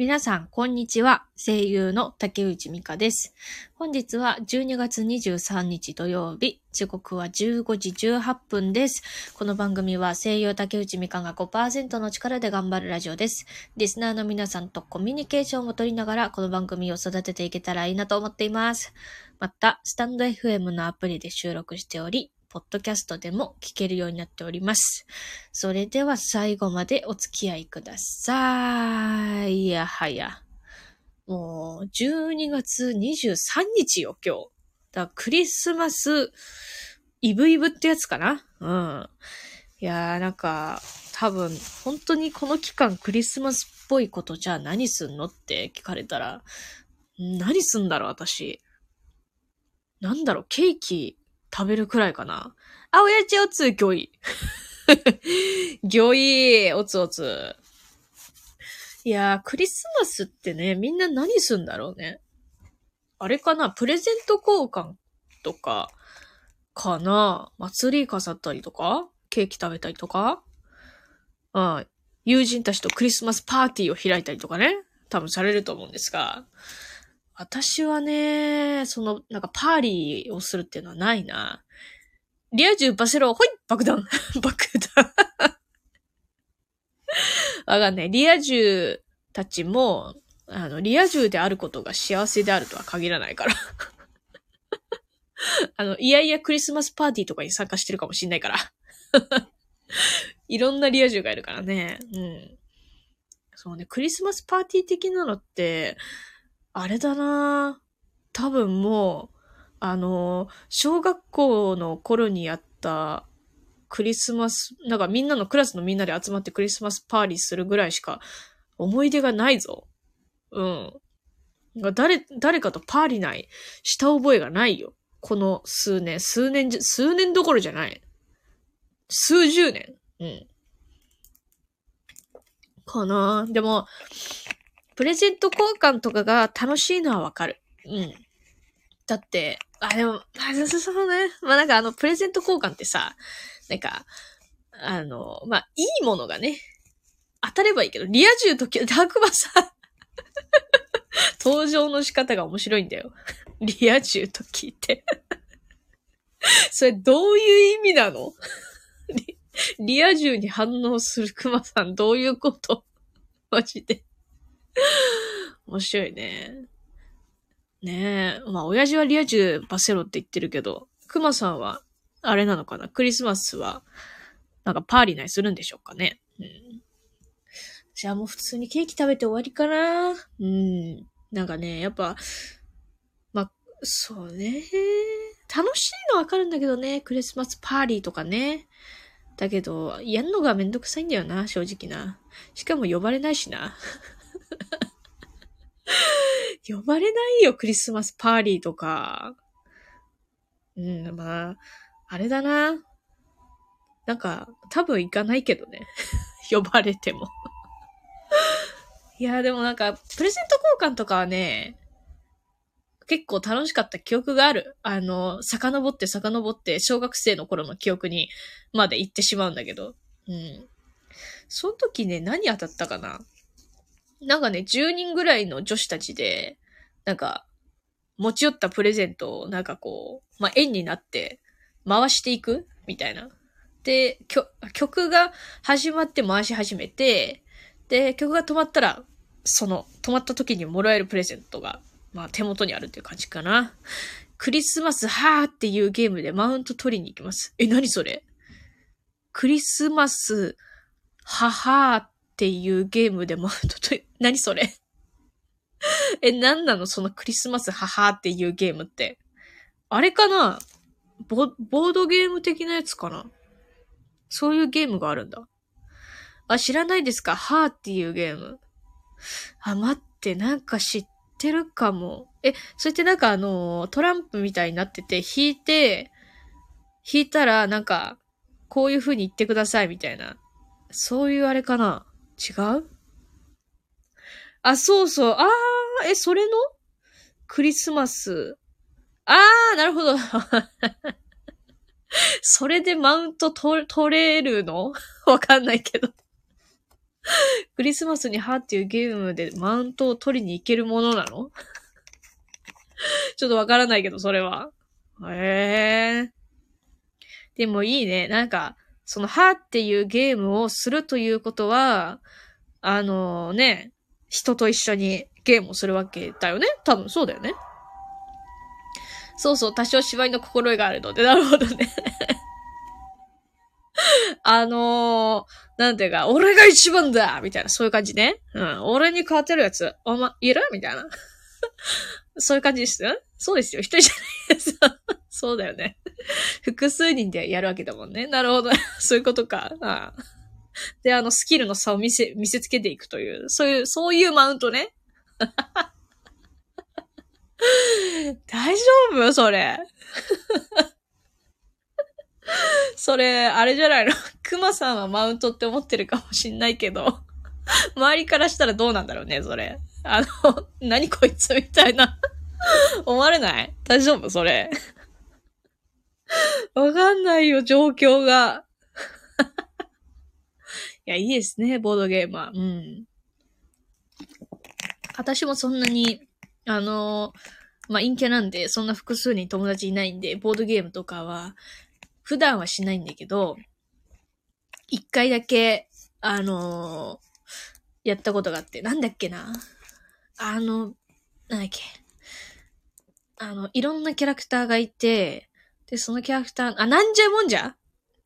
皆さん、こんにちは。声優の竹内美香です。本日は12月23日土曜日、時刻は15時18分です。この番組は声優竹内美香が 5% の力で頑張るラジオです。リスナーの皆さんとコミュニケーションを取りながら、この番組を育てていけたらいいなと思っています。また、スタンド FM のアプリで収録しており、ポッドキャストでも聞けるようになっております。それでは最後までお付き合いください。いやはや。もう12月23日よ、今日。だからクリスマスイブイブってやつかな？うん。いやーなんか多分本当にこの期間クリスマスっぽいことじゃあ何すんのって聞かれたら、何すんだろう私。なんだろう、ケーキ食べるくらいかな。あ、おやちおつ、ぎょい。ぎょい、おつおつ。いやー、クリスマスってね、みんな何すんだろうね。あれかな、プレゼント交換とか、かな。祭り飾ったりとか、ケーキ食べたりとか、うん、友人たちとクリスマスパーティーを開いたりとかね、多分されると思うんですが、私はね、なんかパーリーをするっていうのはないな。リア充バセロ、ほい爆弾爆弾わかんない。リア充たちも、リア充であることが幸せであるとは限らないから。いやいやクリスマスパーティーとかに参加してるかもしんないから。いろんなリア充がいるからね。うん。そうね、クリスマスパーティー的なのって、あれだなぁ。多分もう、小学校の頃にやったクリスマス、なんかみんなのクラスのみんなで集まってクリスマスパーティーするぐらいしか思い出がないぞ。うん。誰かとパーティーない、した覚えがないよ。この数年どころじゃない。数十年。うん。かなぁ。でも、プレゼント交換とかが楽しいのはわかる。うん。だって、そうね。まあ、なんかプレゼント交換ってさ、なんか、まあ、いいものがね、当たればいいけど、リア充とダークマさ、登場の仕方が面白いんだよ。リア充と聞いて。それどういう意味なの？リア充に反応するクマさん、どういうこと？マジで。面白いね。ねえ。まあ、親父はリア充バセロって言ってるけど、クマさんは、あれなのかな？クリスマスは、なんかパーリーないするんでしょうかね。うん。じゃあもう普通にケーキ食べて終わりかな。うん。なんかね、やっぱ、まあ、そうね。楽しいのわかるんだけどね。クリスマスパーリーとかね。だけど、やんのがめんどくさいんだよな、正直な。しかも呼ばれないしな。呼ばれないよ、クリスマスパーリーとか。うん、まあ、あれだな。なんか、多分行かないけどね。呼ばれても。いや、でもなんか、プレゼント交換とかはね、結構楽しかった記憶がある。遡って、小学生の頃の記憶にまで行ってしまうんだけど。うん。その時ね、何当たったかな？なんかね、10人ぐらいの女子たちで、なんか、持ち寄ったプレゼントを、なんかこう、まあ、円になって、回していくみたいな。で、曲が始まって回し始めて、で、曲が止まったら、止まった時にもらえるプレゼントが、まあ、手元にあるっていう感じかな。クリスマスはーっていうゲームでマウント取りに行きます。え、何それ？クリスマスははーっていうゲームでマウント取り、何それ？え、なんなのそのクリスマス母っていうゲームって。あれかな？ボードゲーム的なやつかな？そういうゲームがあるんだ。あ、知らないですか？母っていうゲーム。あ、待って、なんか知ってるかも。え、それってなんかトランプみたいになってて、引いたらなんか、こういう風に言ってくださいみたいな。そういうあれかな？違う？あ、そうそう。あー、え、それのクリスマス。あー、なるほど。それでマウント取れるの？わかんないけど。クリスマスにハーっていうゲームでマウントを取りに行けるものなのちょっとわからないけど、それは。でもいいね。なんか、そのハーっていうゲームをするということは、ね、人と一緒にゲームをするわけだよね。多分そうだよね。そうそう、多少芝居の心得があるので、なるほどね。なんていうか、俺が一番だみたいな、そういう感じね。うん。俺に勝てるやつ、お前、いるみたいな。そういう感じですよ。そうですよ。一人じゃないです。そうだよね。複数人でやるわけだもんね。なるほど。そういうことか。ああで、スキルの差を見せつけていくという、そういうマウントね。大丈夫それ。それ、あれじゃないの、クマさんはマウントって思ってるかもしんないけど、周りからしたらどうなんだろうね、それ。何こいつみたいな。思われない？大丈夫それ。わかんないよ、状況が。いや、いいですね、ボードゲーマー。うん。私もそんなに、陰キャなんで、そんな複数に友達いないんで、ボードゲームとかは、普段はしないんだけど、一回だけ、やったことがあって、なんだっけな？なんだっけ。いろんなキャラクターがいて、で、そのキャラクター、なんじゃもんじゃ？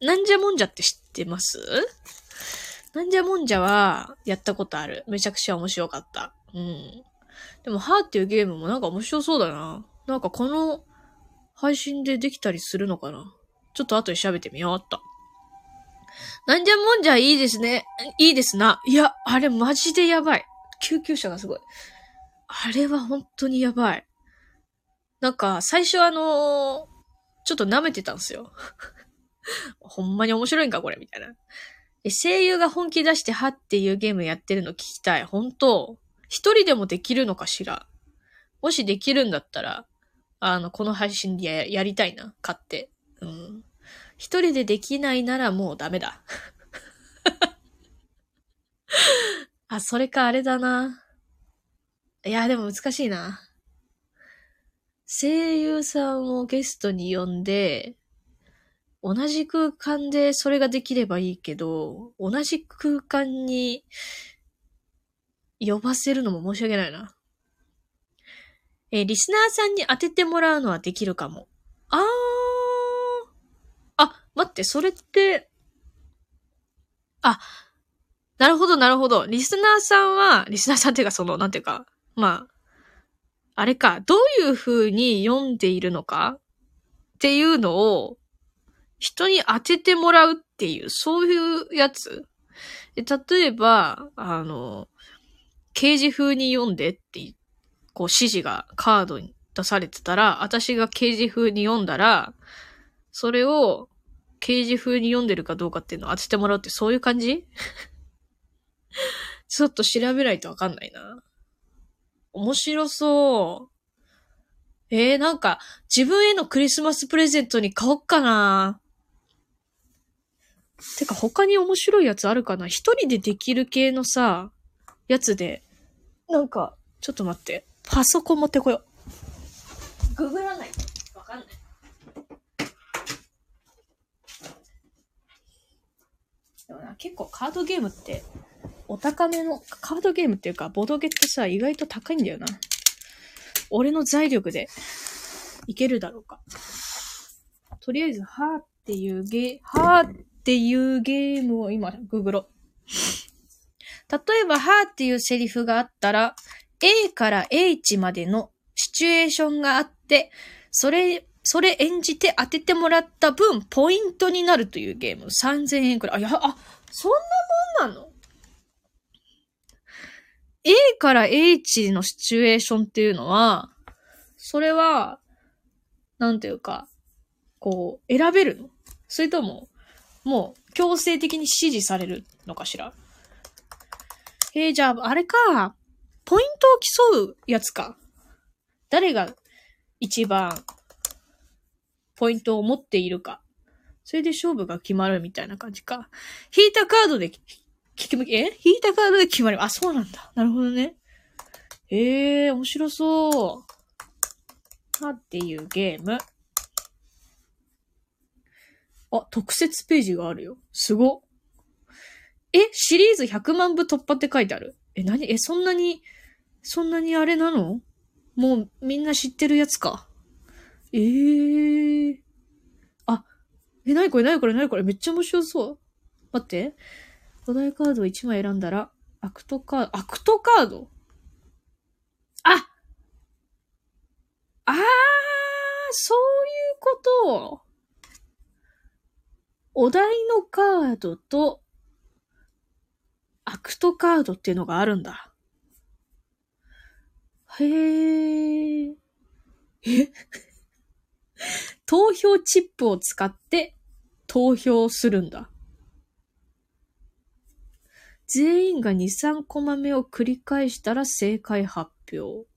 なんじゃもんじゃって知ってます？なんじゃもんじゃは、やったことある。めちゃくちゃ面白かった。うん。でも、ハーっていうゲームもなんか面白そうだな。なんかこの、配信でできたりするのかな？ちょっと後で調べてみようっと。なんじゃもんじゃいいですね。いいですな。いや、あれマジでやばい。救急車がすごい。あれは本当にやばい。なんか、最初ちょっと舐めてたんですよ。ほんまに面白いんかこれみたいな。声優が本気出してハっていうゲームやってるの聞きたい。本当一人でもできるのかしら。もしできるんだったら、この配信で やりたいな。買って。うん。一人でできないならもうダメだ。あ、それかあれだな。いや、でも難しいな。声優さんをゲストに呼んで、同じ空間でそれができればいいけど、同じ空間に呼ばせるのも申し訳ないな。リスナーさんに当ててもらうのはできるかも。あ、待って、それって、なるほど、なるほど。リスナーさんっていうかなんていうか、まあ、あれか、どういう風に読んでいるのかっていうのを人に当ててもらうっていう、そういうやつ。例えば、刑事風に読んでって、こう指示がカードに出されてたら、私が刑事風に読んだら、それを刑事風に読んでるかどうかっていうのを当ててもらうって、そういう感じ？ちょっと調べないとわかんないな。面白そう。なんか、自分へのクリスマスプレゼントに買おっかな。てか、他に面白いやつあるかな？一人でできる系のさ、やつで。なんか、ちょっと待って。パソコン持ってこよう。ググらない。わかんない。でもな、結構カードゲームって、お高めの、カードゲームっていうか、ボドゲってさ、意外と高いんだよな。俺の財力で、いけるだろうか。とりあえず、はーっていうゲームを今、ググろ。例えば、はーっていうセリフがあったら、A から H までのシチュエーションがあって、それ演じて当ててもらった分、ポイントになるというゲーム。3000円くらい。そんなもんなの？A から H のシチュエーションっていうのは、それは、なんていうか、こう、選べるの？それとも、もう、強制的に指示されるのかしら？じゃあ、あれか、ポイントを競うやつか。誰が一番、ポイントを持っているか。それで勝負が決まるみたいな感じか。引いたカードで引いたカードで決まります。あ、そうなんだ。なるほどね。面白そう。なんていうゲーム。あ、特設ページがあるよ。すご。シリーズ100万部突破って書いてある。何？そんなにあれなの？もうみんな知ってるやつか。あ、何これめっちゃ面白そう。待って。お題カードを1枚選んだら、アクトカード？あ！あー、そういうこと。お題のカードと、アクトカードっていうのがあるんだ。へー。投票チップを使って投票するんだ。全員が 2,3 コマ目を繰り返したら正解発表。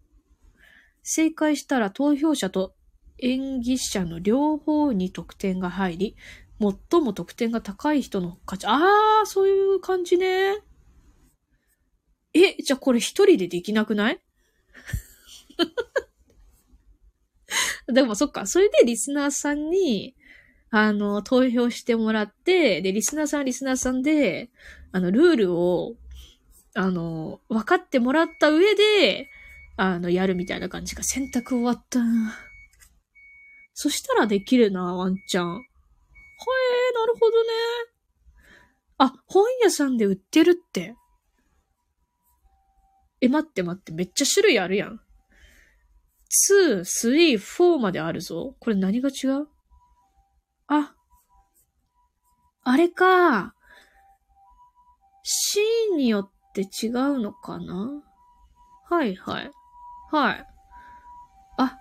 正解したら投票者と演技者の両方に得点が入り、最も得点が高い人の勝ち。あー、そういう感じね。じゃあこれ一人でできなくない？でもそっか、それでリスナーさんに、投票してもらって、で、リスナーさんで、ルールを、分かってもらった上で、やるみたいな感じか。選択終わった。そしたらできるな、ワンチャン。はい、なるほどね。あ、本屋さんで売ってるって。待って、めっちゃ種類あるやん。2、3、4まであるぞ。これ何が違う？あれか。シーンによって違うのかな？はい。あ、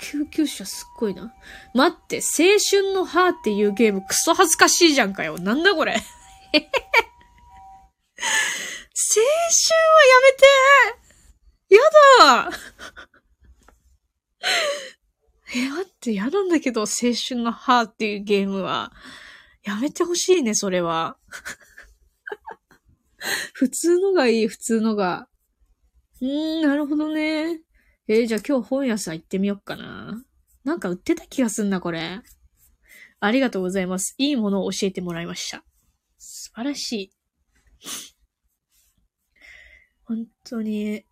救急車すっごいな。待って、青春のハーっていうゲームクソ恥ずかしいじゃんかよ。なんだこれ。青春はやめて。やだ。待って、嫌なんだけど、青春のハーっていうゲームは、やめてほしいね、それは。普通のがいい。なるほどね。じゃあ今日本屋さん行ってみよっかな。なんか売ってた気がすんな、これ。ありがとうございます。いいものを教えてもらいました。素晴らしい。本当に。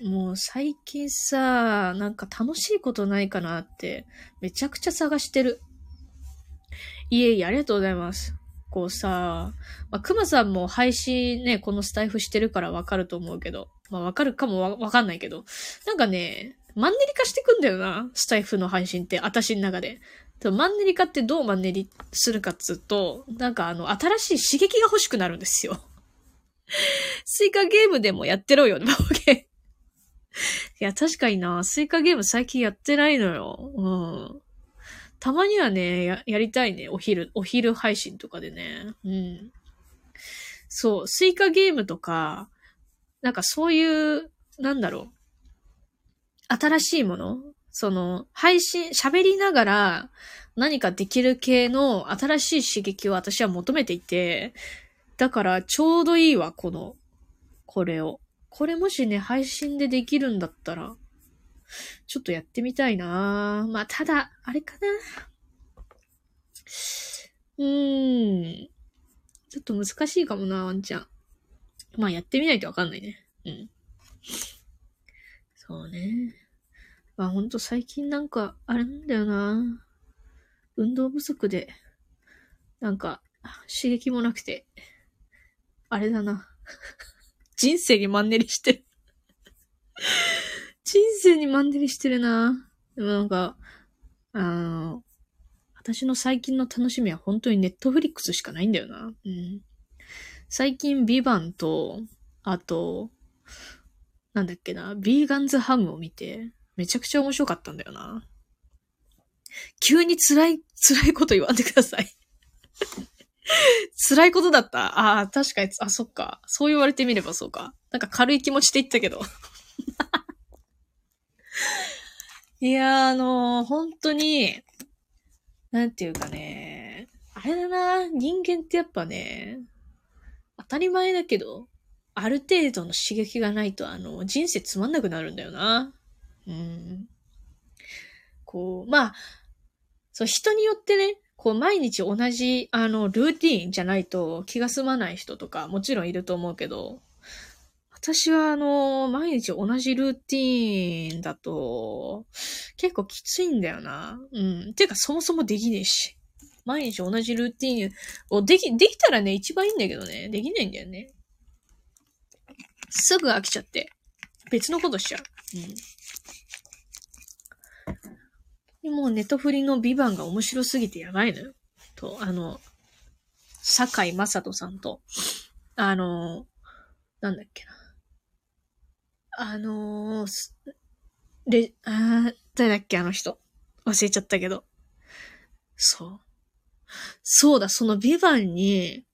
もう最近さ、なんか楽しいことないかなって、めちゃくちゃ探してる。いえ、ありがとうございます。こうさ、くまさんも配信ね、このスタイフしてるからわかると思うけど、わかるかもわかんないけど、なんかね、マンネリ化してくんだよな、スタイフの配信って、私の中で。でもマンネリ化ってどうマンネリするかっつうと、なんか新しい刺激が欲しくなるんですよ。スイカゲームでもやってろよ、ね、魔法ゲーム。いや、確かにな、スイカゲーム最近やってないのよ。うん。たまにはね、やりたいね。お昼配信とかでね。うん。そう、スイカゲームとか、なんかそういう、なんだろう。新しいもの？配信、喋りながら何かできる系の新しい刺激を私は求めていて、だからちょうどいいわ、これを。これもしね、配信でできるんだったら、ちょっとやってみたいなぁ。まあ、ただ、あれかな。ちょっと難しいかもな、ワンちゃん。まあ、やってみないとわかんないね。うん。そうね。まあ、ほんと最近なんか、あれなんだよな。運動不足で、なんか、刺激もなくて、あれだな。人生にマンネリしてるな。でもなんか、私の最近の楽しみは本当にネットフリックスしかないんだよな。うん。最近、VIVANTと、あと、なんだっけな、ビーガンズハムを見て、めちゃくちゃ面白かったんだよな。急に辛いこと言わんでください。辛いことだった。確かに、そっか。そう言われてみればそうか。なんか軽い気持ちで言ったけど。いや、本当に、なんていうかね、あれだな、人間ってやっぱね、たり前だけど、ある程度の刺激がないと、人生つまんなくなるんだよな。まあ、そう、人によってね、毎日同じ、ルーティーンじゃないと気が済まない人とか、もちろんいると思うけど、私は、毎日同じルーティーンだと、結構きついんだよな。てか、そもそもできねえし。毎日同じルーティーンをできたらね、一番いいんだけどね、できないんだよね。すぐ飽きちゃって、別のことしちゃう。もうネトフリのVIVANTが面白すぎてやばいのよ。と、坂井雅人さんと、なんだっけな。誰だっけあの人。忘れちゃったけど。そう。そうだ、そのVIVANTに、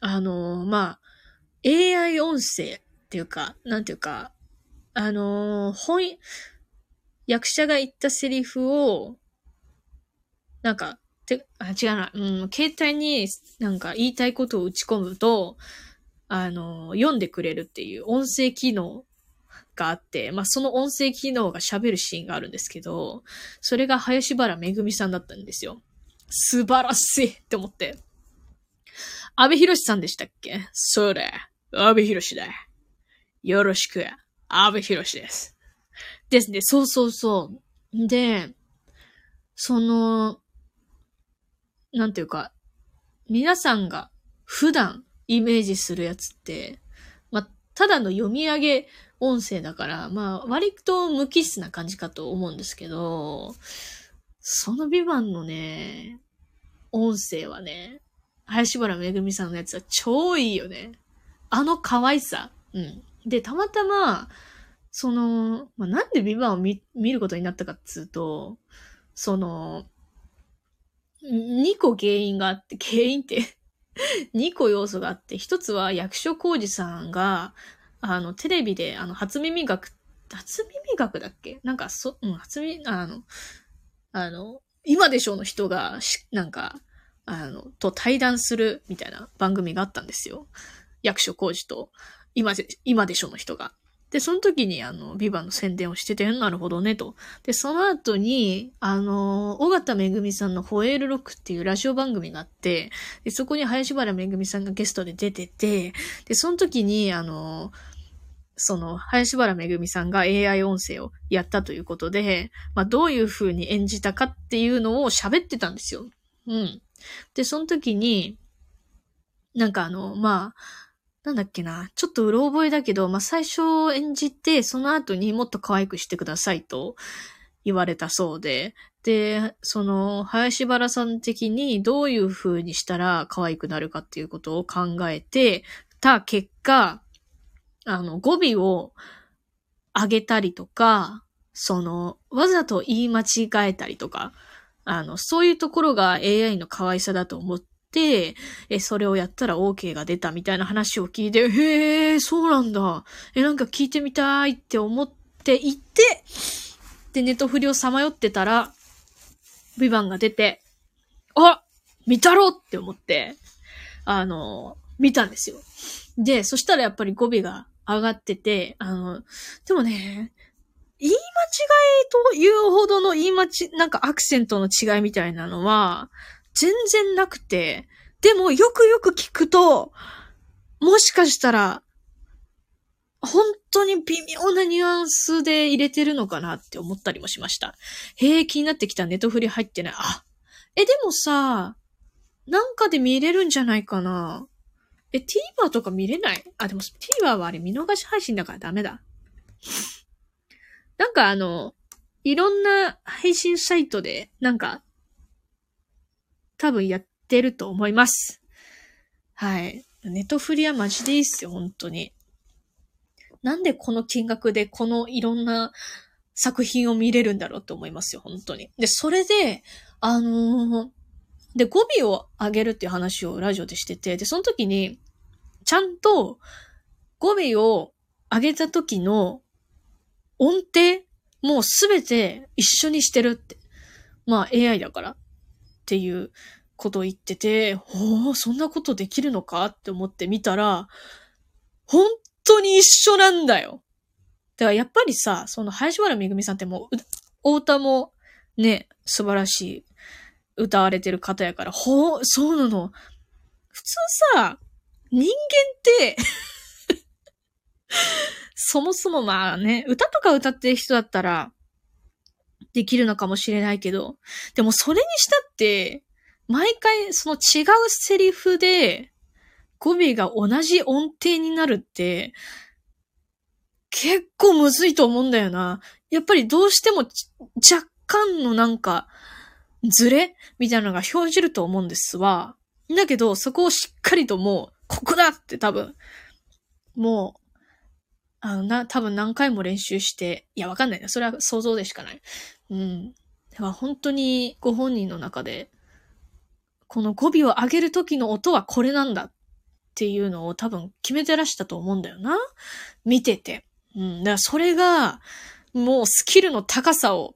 まあ、AI 音声っていうか、なんていうか、役者が言ったセリフを、なんか、携帯になんか言いたいことを打ち込むと、読んでくれるっていう音声機能があって、まあ、その音声機能が喋るシーンがあるんですけど、それが林原めぐみさんだったんですよ。素晴らしいって思って。阿部寛さんでしたっけ？そうだ。阿部寛だ。よろしく。阿部寛です。ですね。そうそうそう。で、なんていうか、皆さんが普段イメージするやつって、まあ、ただの読み上げ音声だから、まあ、割と無機質な感じかと思うんですけど、そのVIVANTのね、音声はね、林原めぐみさんのやつは超いいよね。可愛さ。で、たまたま、まあ、なんでVIVANTを見ることになったかっつうと、2個原因があって、原因って、2個要素があって、1つは役所広司さんが、テレビで、初耳学だっけ？なんか、初耳、今でしょうの人が、と対談するみたいな番組があったんですよ。役所広司と、今でしょうの人が。で、その時にVIVANTの宣伝をしてて、なるほどね、と。で、その後に、緒方恵美さんのホエールロックっていうラジオ番組があって、でそこに林原めぐみさんがゲストで出てて、で、その時に、林原めぐみさんが AI 音声をやったということで、まあ、どういう風に演じたかっていうのを喋ってたんですよ。で、その時に、まあ、なんだっけな。ちょっとうろ覚えだけど、まあ、最初演じて、その後にもっと可愛くしてくださいと言われたそうで。で、林原さん的にどういう風にしたら可愛くなるかっていうことを考えてた結果、語尾を上げたりとか、わざと言い間違えたりとか、そういうところが AI の可愛さだと思って、で、それをやったら OK が出たみたいな話を聞いて、へー、そうなんだ。なんか聞いてみたいって思っていて、で、ネトフリをさまよってたら、VIVANTが出て、見たろって思って、見たんですよ。で、そしたらやっぱり語尾が上がってて、でもね、言い間違いというほどのアクセントの違いみたいなのは、全然なくて、でもよくよく聞くと、もしかしたら、本当に微妙なニュアンスで入れてるのかなって思ったりもしました。気になってきた。ネトフリ入ってない。でもさ、なんかで見れるんじゃないかな。TVer とか見れない？でも TVer はあれ見逃し配信だからダメだ。いろんな配信サイトで、多分やってると思います。はい。ネトフリはマジでいいっすよ、本当に。なんでこの金額でこのいろんな作品を見れるんだろうって思いますよ、本当に。で、それで、で、語尾を上げるっていう話をラジオでしてて、で、その時に、ちゃんと語尾を上げた時の音程、もうすべて一緒にしてるって。まあ、AI だから。っていうことを言ってて、おー、そんなことできるのかって思ってみたら、本当に一緒なんだよ。だからやっぱりさ、その林原めぐみさんってもう、お歌もね、素晴らしい歌われてる方やから、そうなの。普通さ、人間って、そもそもまあね、歌とか歌ってる人だったら、できるのかもしれないけど、でもそれにしたって、毎回その違うセリフで語尾が同じ音程になるって結構むずいと思うんだよな。やっぱりどうしても若干のなんかズレみたいなのが生じると思うんですわ。だけどそこをしっかりともうここだって多分もう多分何回も練習して、いやわかんないな。それは想像でしかない。うん。だから本当にご本人の中でこの語尾を上げる時の音はこれなんだっていうのを多分決めてらしたと思うんだよな。見てて。うん。だからそれが、もうスキルの高さを、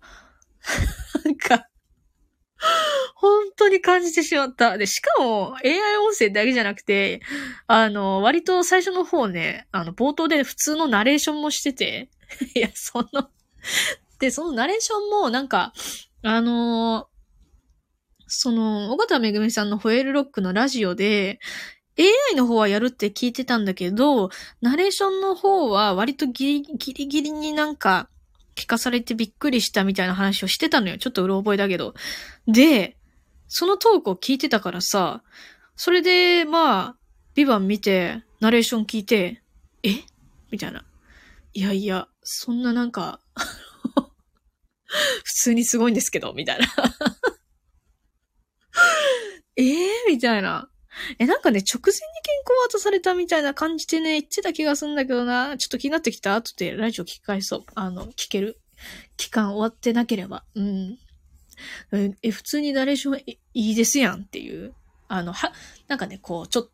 なんか、本当に感じてしまった。で、しかも AI 音声だけじゃなくて、割と最初の方ね、冒頭で普通のナレーションもしてて、いや、で、そのナレーションもなんか、尾形めぐみさんのホエールロックのラジオで AI の方はやるって聞いてたんだけど、ナレーションの方は割とギリギリになんか聞かされてびっくりしたみたいな話をしてたのよ。ちょっとうろ覚えだけど。で、そのトークを聞いてたからさ、それでまあ、VIVANT見て、ナレーション聞いて、みたいな。いや、そんななんか、普通にすごいんですけど、みたいな。みたいな。なんかね、直前に健康を渡されたみたいな感じでね、言ってた気がするんだけどな。ちょっと気になってきた。後でラジオ聞き返そう。聞ける期間終わってなければ。うん。普通にナレーションいいですやんっていう。なんかね、こう、ちょっ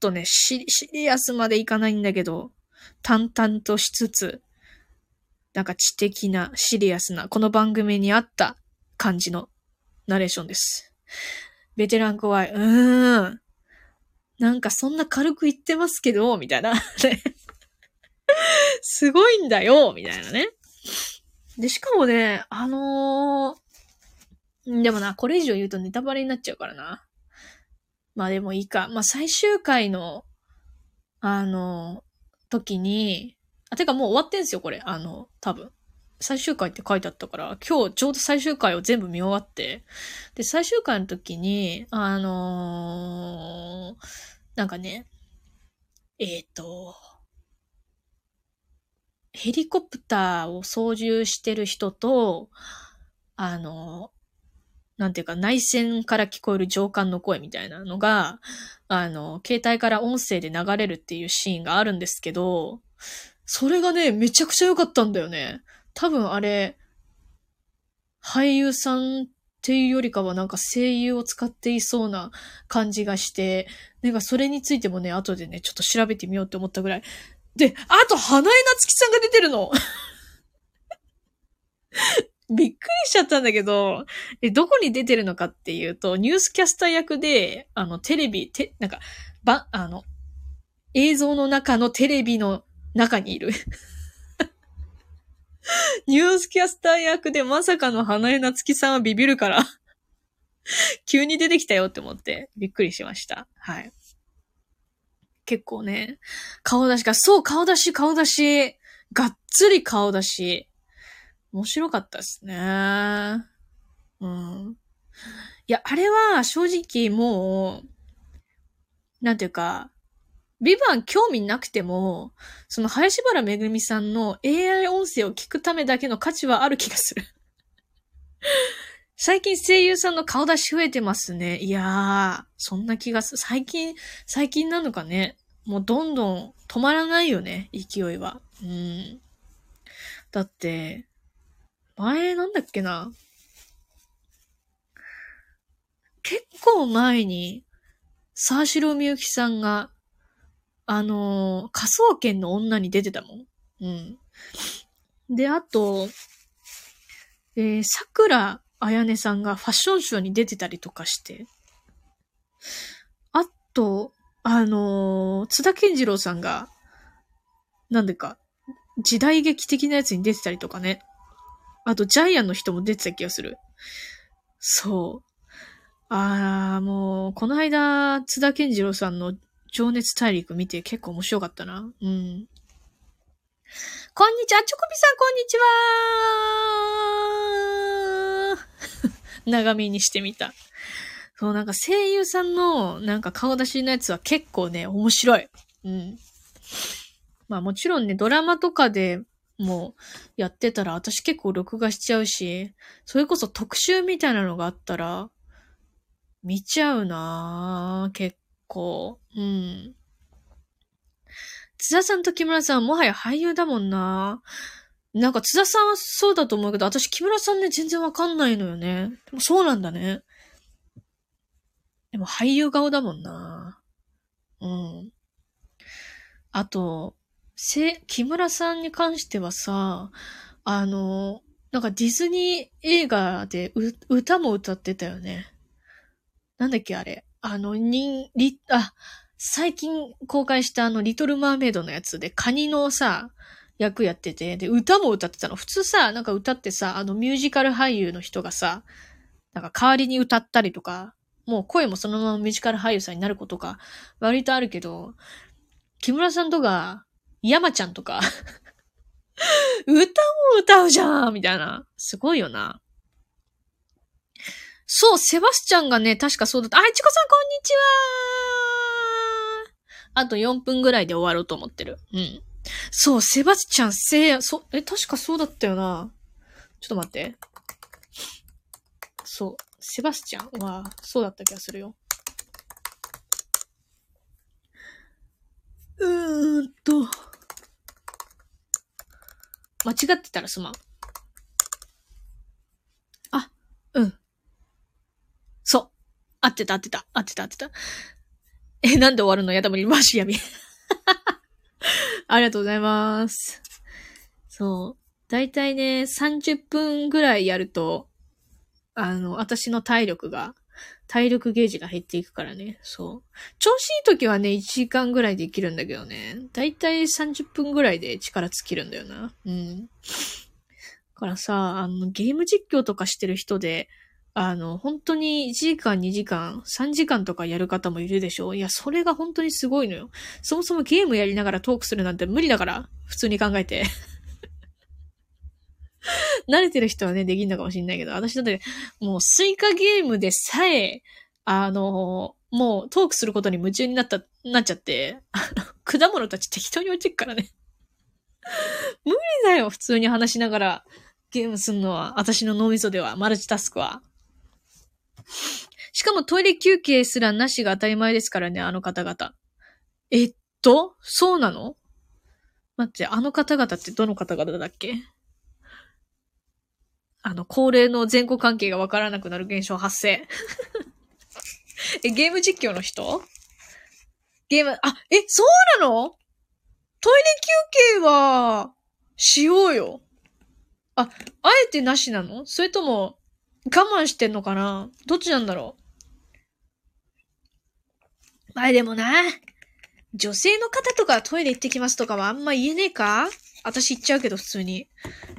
とね、シリアスまでいかないんだけど、淡々としつつ、なんか知的な、シリアスな、この番組に合った感じのナレーションです。ベテラン怖い。なんかそんな軽く言ってますけど、みたいな。すごいんだよ、みたいなね。で、しかもね、でもな、これ以上言うとネタバレになっちゃうからな。まあでもいいか。まあ最終回の、時に、てかもう終わってんすよ、これ。多分。最終回って書いてあったから、今日ちょうど最終回を全部見終わって、で、最終回の時に、なんかね、ヘリコプターを操縦してる人と、なんていうか、内戦から聞こえる上官の声みたいなのが、携帯から音声で流れるっていうシーンがあるんですけど、それがね、めちゃくちゃ良かったんだよね。多分あれ、俳優さんっていうよりかはなんか声優を使っていそうな感じがして、なんかそれについてもね、後でね、ちょっと調べてみようって思ったぐらい。で、あと、花江夏樹さんが出てるのびっくりしちゃったんだけど、どこに出てるのかっていうと、ニュースキャスター役で、テレビ、なんか、映像の中のテレビの中にいる。ニュースキャスター役でまさかの花江夏樹さんはビビるから、急に出てきたよって思ってびっくりしました。はい。結構ね、顔出しが、そう、顔出し、がっつり顔出し、面白かったですね。うん。いや、あれは正直もう、なんていうか、VIVANT興味なくても、その林原めぐみさんの AI 音声を聞くためだけの価値はある気がする。最近声優さんの顔出し増えてますね。いやー、そんな気がする。最近なのかね。もうどんどん止まらないよね、勢いは。だって、前なんだっけな。結構前に、沢城みゆきさんが、科捜研の女に出てたもん。うん。で、あと、桜あやねさんがファッションショーに出てたりとかして、あと、津田健次郎さんが、なんでか、時代劇的なやつに出てたりとかね。あと、ジャイアンの人も出てた気がする。そう。あー、もう、この間、津田健次郎さんの情熱大陸見て結構面白かったな。うん。こんにちは、チョコビさん、こんにちはー長身にしてみた。そう、なんか声優さんの、なんか顔出しのやつは結構ね、面白い。うん。まあもちろんね、ドラマとかでもやってたら、私結構録画しちゃうし、それこそ特集みたいなのがあったら、見ちゃうなぁ、結構。うん。津田さんと木村さんはもはや俳優だもんな。なんか津田さんはそうだと思うけど、私木村さんね全然わかんないのよね。でもそうなんだね。でも俳優顔だもんな。うん。あと、木村さんに関してはさ、なんかディズニー映画で歌も歌ってたよね。なんだっけあれ。最近公開したリトルマーメイドのやつで、カニのさ、役やってて、で、歌も歌ってたの。普通さ、なんか歌ってさ、ミュージカル俳優の人がさ、なんか代わりに歌ったりとか、もう声もそのままミュージカル俳優さんになることが割とあるけど、木村さんとか、山ちゃんとか、歌も歌うじゃんみたいな。すごいよな。そう、セバスチャンがね、確かそうだった。あいちこさん、こんにちはあと4分ぐらいで終わろうと思ってる。うん。そう、セバスチャン、確かそうだったよな。ちょっと待って。そう、セバスチャンは、そうだった気がするよ。間違ってたらすまん。あ、うん。そう。合ってた。なんで終わるのやだもり、マジやみ。ありがとうございます。そう。だいたいね、30分ぐらいやると、私の体力ゲージが減っていくからね。そう。調子いい時はね、1時間ぐらいできるんだけどね。だいたい30分ぐらいで力尽きるんだよな。うん。だからさ、ゲーム実況とかしてる人で、本当に1時間、2時間、3時間とかやる方もいるでしょ。いや、それが本当にすごいのよ。そもそもゲームやりながらトークするなんて無理だから、普通に考えて。慣れてる人はね、できんのかもしんないけど、私だって、もうスイカゲームでさえ、もうトークすることに夢中になっちゃって、果物たち適当に置いてくからね。無理だよ、普通に話しながらゲームするのは、私の脳みそでは、マルチタスクは。しかもトイレ休憩すらなしが当たり前ですからね、あの方々。そうなの？待って、あの方々ってどの方々だっけ？高齢の前後関係がわからなくなる現象発生。ゲーム実況の人？そうなの？トイレ休憩は、しようよ。あえてなしなの？それとも、我慢してんのかな？どっちなんだろう。まあでもな、女性の方とかトイレ行ってきますとかはあんま言えねえか？私言っちゃうけど普通に。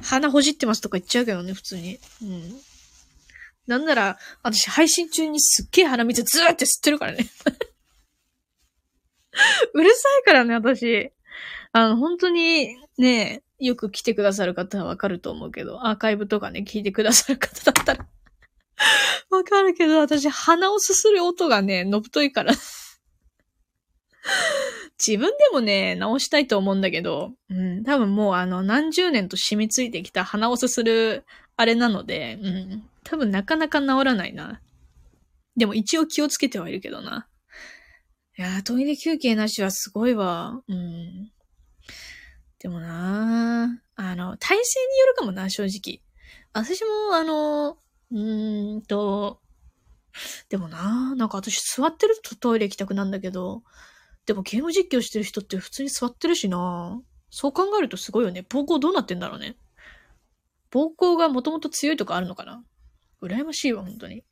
鼻ほじってますとか言っちゃうけどね、普通に。うん。なんなら、私配信中にすっげえ鼻水ずーって吸ってるからね。うるさいからね、私。本当に、ね、よく来てくださる方はわかると思うけど、アーカイブとかね、聞いてくださる方だったら。わかるけど、私、鼻をすする音がね、のぶといから。自分でもね、直したいと思うんだけど、うん、多分もう何十年と染みついてきた鼻をすするあれなので、うん、多分なかなか治らないな。でも一応気をつけてはいるけどな。いやー、トイレ休憩なしはすごいわ。うん。でもなぁ、体勢によるかもな、正直。私も、でもなぁ、なんか私座ってるとトイレ行きたくなんだけど、でもゲーム実況してる人って普通に座ってるしなぁ。そう考えるとすごいよね。膀胱どうなってんだろうね。膀胱がもともと強いとかあるのかな？羨ましいわ、本当に。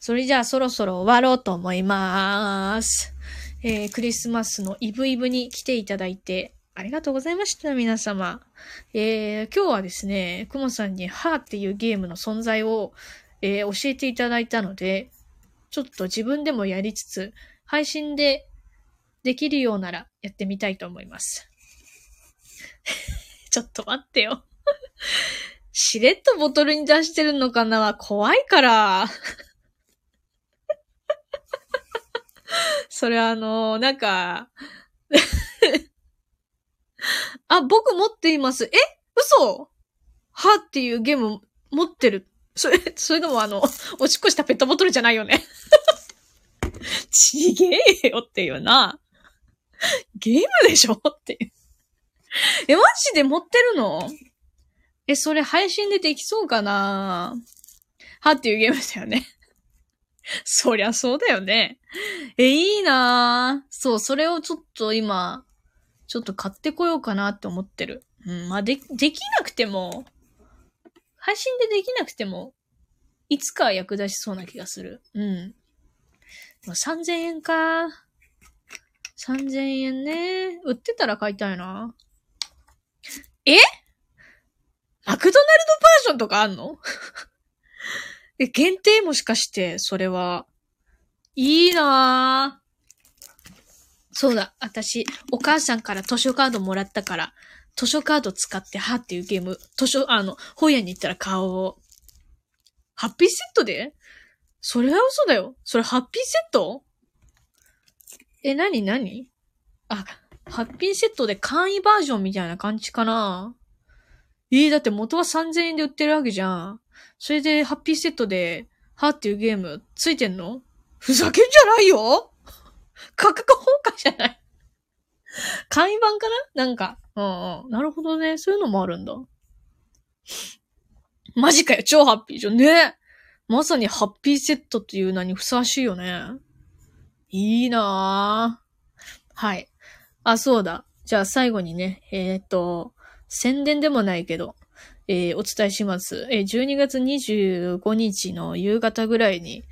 それじゃあそろそろ終わろうと思います。クリスマスのイブイブに来ていただいてありがとうございました、皆様。今日はですね、くもさんにハーっていうゲームの存在を、教えていただいたので、ちょっと自分でもやりつつ、配信でできるようならやってみたいと思います。ちょっと待ってよ。しれっとボトルに出してるのかな？怖いから。それなんか。あ、僕持っています。え？嘘？はっていうゲーム持ってる。それでもおしっこしたペットボトルじゃないよね。ちげえよっていうな。ゲームでしょっていう。え、マジで持ってるの？え、それ配信でできそうかな？はっていうゲームだよね。そりゃそうだよね。え、いいなぁ。そう、それをちょっと今、ちょっと買ってこようかなって思ってる。うん、まあ、できなくても、配信でできなくても、いつか役立ちそうな気がする。うん。3000円か。3000円ね。売ってたら買いたいな。え？マクドナルドバージョンとかあんの？え、限定もしかして、それは。いいなぁ。そうだ、私、お母さんから図書カードもらったから、図書カード使って、はっていうゲーム、本屋に行ったら買おう。ハッピーセットで？それは嘘だよ。それハッピーセット？え、なに？あ、ハッピーセットで簡易バージョンみたいな感じかな。だって元は3000円で売ってるわけじゃん。それでハッピーセットで、はっていうゲームついてんの？ふざけんじゃないよ！価格崩壊じゃない。簡易版かな？なんか。うんうん。なるほどね。そういうのもあるんだ。マジかよ。超ハッピーじゃん。ね。まさにハッピーセットという名にふさわしいよね。いいなぁ。はい。あ、そうだ。じゃあ最後にね、宣伝でもないけど、お伝えします。12月25日の夕方ぐらいに、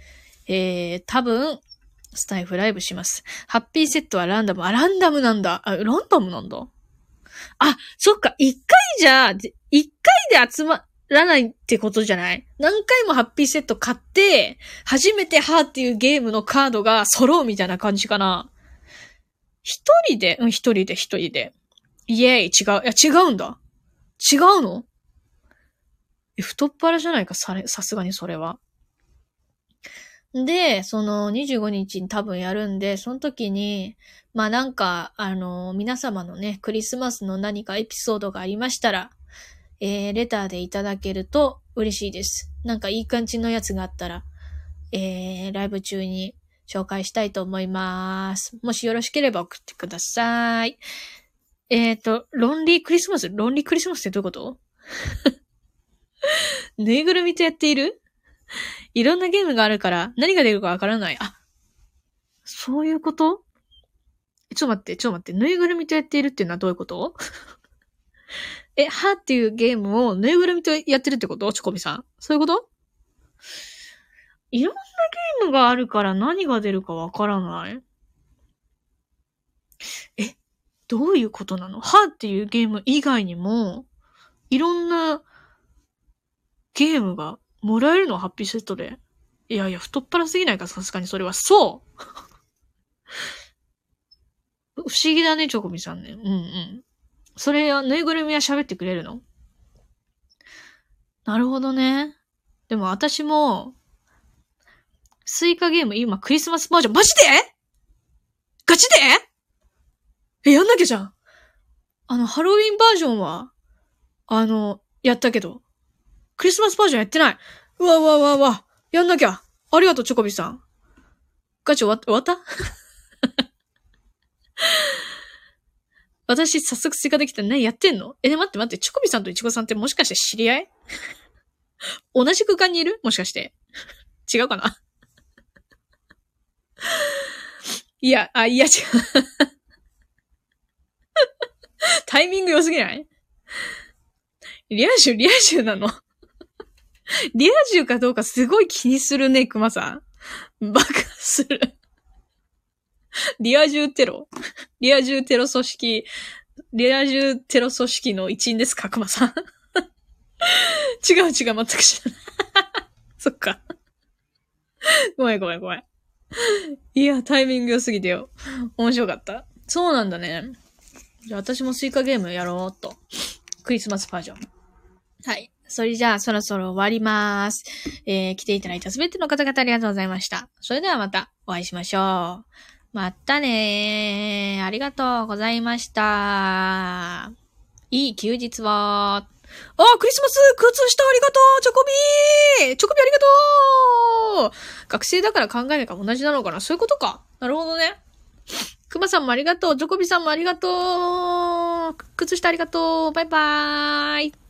多分、スタイフライブします。ハッピーセットはランダム。あ、ランダムなんだ。あ、ランダムなんだ。あ、そっか。一回で集まらないってことじゃない？何回もハッピーセット買って、初めてハーっていうゲームのカードが揃うみたいな感じかな。一人で。イエーイ、違うんだ。違うの？太っ腹じゃないか、さすがにそれは。で、その25日に多分やるんで、その時に、まあなんか、皆様のね、クリスマスの何かエピソードがありましたら、レターでいただけると嬉しいです。なんかいい感じのやつがあったら、ライブ中に紹介したいと思います。もしよろしければ送ってください。ロンリークリスマスってどういうこと？ぬいぐるみとやっている？いろんなゲームがあるから何が出るかわからない。あ、そういうこと？ちょっと待って。ぬいぐるみとやっているっていうのはどういうこと？はっていうゲームをぬいぐるみとやってるってこと？チョコミさん。そういうこと？いろんなゲームがあるから何が出るかわからない。え、どういうことなの？はっていうゲーム以外にも、いろんなゲームがもらえるの？ハッピーセットで。いやいや、太っ腹すぎないか、さすがにそれは。そう不思議だね、チョコミさんね。うんうん。それは、ぬいぐるみは喋ってくれるの？なるほどね。でも私も、スイカゲーム、今クリスマスバージョン、マジで？ガチで？やんなきゃじゃん。ハロウィンバージョンは、やったけど、クリスマスバージョンやってない。うわ。やんなきゃ。ありがとう、チョコビさん。ガチ終わった私、早速追加できた。何やってんの？待って。チョコビさんとイチゴさんってもしかして知り合い？同じ空間にいる？もしかして。違うかないや、違う。タイミング良すぎない？リア充なのリア充かどうかすごい気にするね、クマさん。バカする。リア充テロ組織の一員ですか、クマさん。違う、全く知らない。そっか。ごめん。いや、タイミング良すぎてよ。面白かった。そうなんだね。じゃあ私もスイカゲームやろうっと。クリスマスバージョン。はい。それじゃあそろそろ終わります。来ていただいたすべての方々ありがとうございました。それではまたお会いしましょう。またねー。ありがとうございました。いい休日を。あ、クリスマス靴下ありがとう。チョコビありがとう。学生だから考えが同じなのかな。そういうことか。なるほどね。クマさんもありがとう。チョコビさんもありがとう。靴下ありがとう。バイバーイ。